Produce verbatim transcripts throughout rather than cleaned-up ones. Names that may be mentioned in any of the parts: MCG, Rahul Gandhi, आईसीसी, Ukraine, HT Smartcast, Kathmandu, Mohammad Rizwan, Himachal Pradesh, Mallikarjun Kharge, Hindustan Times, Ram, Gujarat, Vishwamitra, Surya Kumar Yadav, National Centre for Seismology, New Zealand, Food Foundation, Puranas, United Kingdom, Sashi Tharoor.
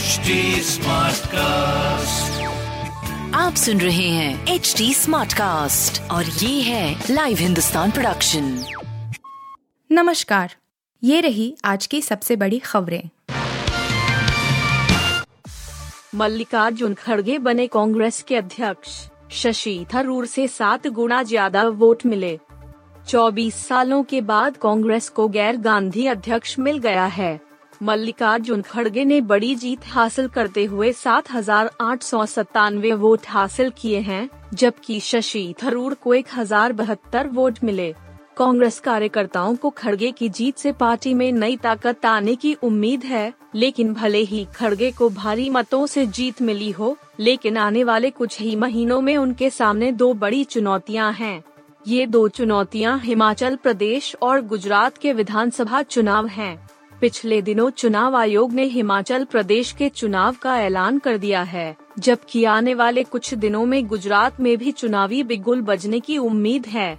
H T Smartcast, आप सुन रहे हैं एच टी स्मार्टकास्ट और ये है लाइव हिंदुस्तान प्रोडक्शन। नमस्कार, ये रही आज की सबसे बड़ी खबरें। मल्लिकार्जुन खड़गे बने कांग्रेस के अध्यक्ष, शशि थरूर से सात गुना ज्यादा वोट मिले। चौबीस सालों के बाद कांग्रेस को गैर गांधी अध्यक्ष मिल गया है। मल्लिकार्जुन खड़गे ने बड़ी जीत हासिल करते हुए सात हजार आठ सौ सत्तानवे वोट हासिल किए हैं, जबकि शशि थरूर को एक हजार बहत्तर वोट मिले। कांग्रेस कार्यकर्ताओं को खड़गे की जीत से पार्टी में नई ताकत आने की उम्मीद है, लेकिन भले ही खड़गे को भारी मतों से जीत मिली हो, लेकिन आने वाले कुछ ही महीनों में उनके सामने दो बड़ी चुनौतियां हैं। ये दो चुनौतियां हिमाचल प्रदेश और गुजरात के विधानसभा चुनाव हैं। पिछले दिनों चुनाव आयोग ने हिमाचल प्रदेश के चुनाव का ऐलान कर दिया है, जबकि आने वाले कुछ दिनों में गुजरात में भी चुनावी बिगुल बजने की उम्मीद है।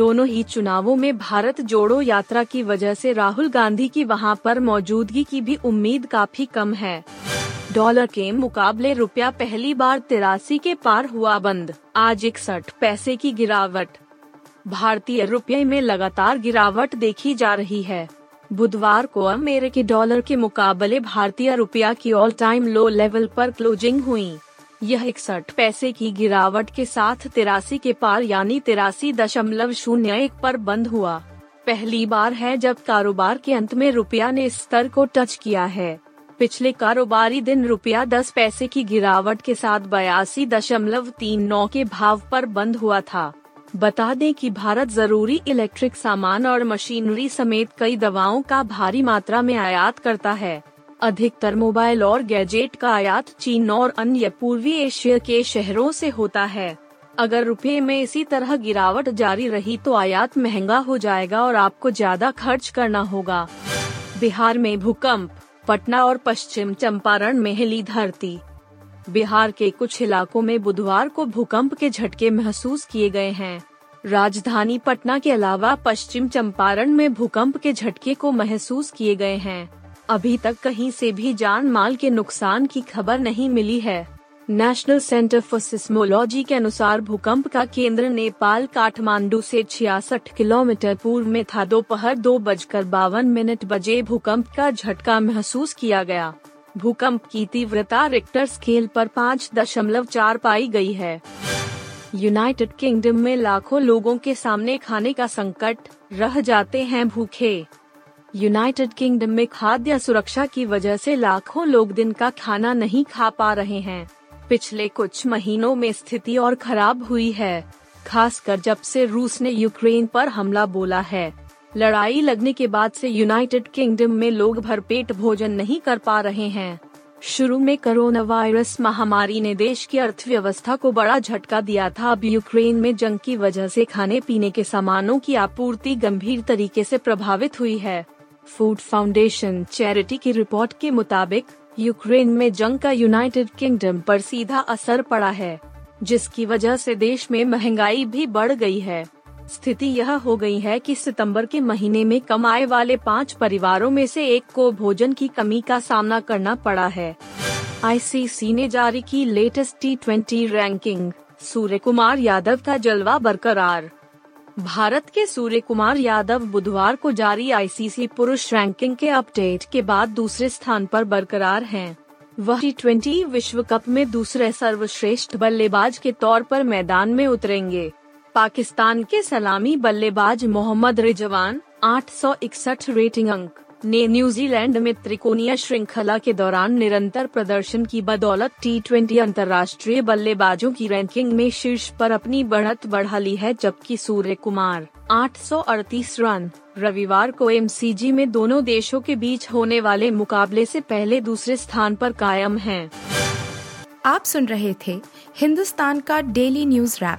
दोनों ही चुनावों में भारत जोड़ो यात्रा की वजह से राहुल गांधी की वहां पर मौजूदगी की भी उम्मीद काफी कम है। डॉलर के मुकाबले रुपया पहली बार तिरासी के पार हुआ बंद, आज इकसठ पैसे की गिरावट। भारतीय रुपये में लगातार गिरावट देखी जा रही है। बुधवार को अमेरिकी डॉलर के मुकाबले भारतीय रुपया की ऑल टाइम लो लेवल पर क्लोजिंग हुई। यह इकसठ पैसे की गिरावट के साथ तिरासी के पार यानी तिरासी दशमलव शून्य एक पर बंद हुआ। पहली बार है जब कारोबार के अंत में रुपया ने इस स्तर को टच किया है। पिछले कारोबारी दिन रुपया दस पैसे की गिरावट के साथ बयासी दशमलव तीन नौ के भाव पर बंद हुआ था। बता दें कि भारत जरूरी इलेक्ट्रिक सामान और मशीनरी समेत कई दवाओं का भारी मात्रा में आयात करता है। अधिकतर मोबाइल और गैजेट का आयात चीन और अन्य पूर्वी एशिया के शहरों से होता है। अगर रुपये में इसी तरह गिरावट जारी रही तो आयात महंगा हो जाएगा और आपको ज्यादा खर्च करना होगा। बिहार में भूकंप, पटना और पश्चिम चंपारण में हिली धरती। बिहार के कुछ इलाकों में बुधवार को भूकंप के झटके महसूस किए गए हैं। राजधानी पटना के अलावा पश्चिम चंपारण में भूकंप के झटके को महसूस किए गए हैं। अभी तक कहीं से भी जान माल के नुकसान की खबर नहीं मिली है। नेशनल सेंटर फॉर सिस्मोलॉजी के अनुसार भूकंप का केंद्र नेपाल काठमांडू से छियासठ किलोमीटर पूर्व में था। दोपहर दो बजकर बावन मिनट बजे भूकंप का झटका महसूस किया गया। भूकंप की तीव्रता रिक्टर स्केल पर पाँच दशमलव चार पाई गई है। यूनाइटेड किंगडम में लाखों लोगों के सामने खाने का संकट, रह जाते हैं भूखे। यूनाइटेड किंगडम में खाद्य सुरक्षा की वजह से लाखों लोग दिन का खाना नहीं खा पा रहे हैं। पिछले कुछ महीनों में स्थिति और खराब हुई है, खासकर जब से रूस ने यूक्रेन पर हमला बोला है। लड़ाई लगने के बाद से यूनाइटेड किंगडम में लोग भरपेट भोजन नहीं कर पा रहे हैं। शुरू में कोरोना वायरस महामारी ने देश की अर्थव्यवस्था को बड़ा झटका दिया था। अब यूक्रेन में जंग की वजह से खाने पीने के सामानों की आपूर्ति गंभीर तरीके से प्रभावित हुई है। फूड फाउंडेशन चैरिटी की रिपोर्ट के मुताबिक यूक्रेन में जंग का यूनाइटेड किंगडम पर सीधा असर पड़ा है, जिसकी वजह से देश में महंगाई भी बढ़ गई है। स्थिति यह हो गई है कि सितंबर के महीने में कम आय वाले पाँच परिवारों में से एक को भोजन की कमी का सामना करना पड़ा है। आईसीसी ने जारी की latest T twenty ranking, Surya Kumar Yadav का जलवा बरकरार। भारत के सूर्य कुमार यादव बुधवार को जारी आईसीसी पुरुष रैंकिंग के अपडेट के बाद दूसरे स्थान पर बरकरार हैं। वह टी ट्वेंटी विश्व कप में दूसरे सर्वश्रेष्ठ बल्लेबाज के तौर पर मैदान में उतरेंगे। पाकिस्तान के सलामी बल्लेबाज मोहम्मद रिजवान आठ सौ इकसठ रेटिंग अंक ने न्यूजीलैंड में त्रिकोणीय श्रृंखला के दौरान निरंतर प्रदर्शन की बदौलत टी ट्वेंटी अंतर्राष्ट्रीय बल्लेबाजों की रैंकिंग में शीर्ष पर अपनी बढ़त बढ़ा ली है, जबकि सूर्य कुमार आठ सौ अड़तीस रन रविवार को एमसीजी में दोनों देशों के बीच होने वाले मुकाबले से पहले दूसरे स्थान पर कायम हैं। आप सुन रहे थे हिंदुस्तान का डेली न्यूज रैप,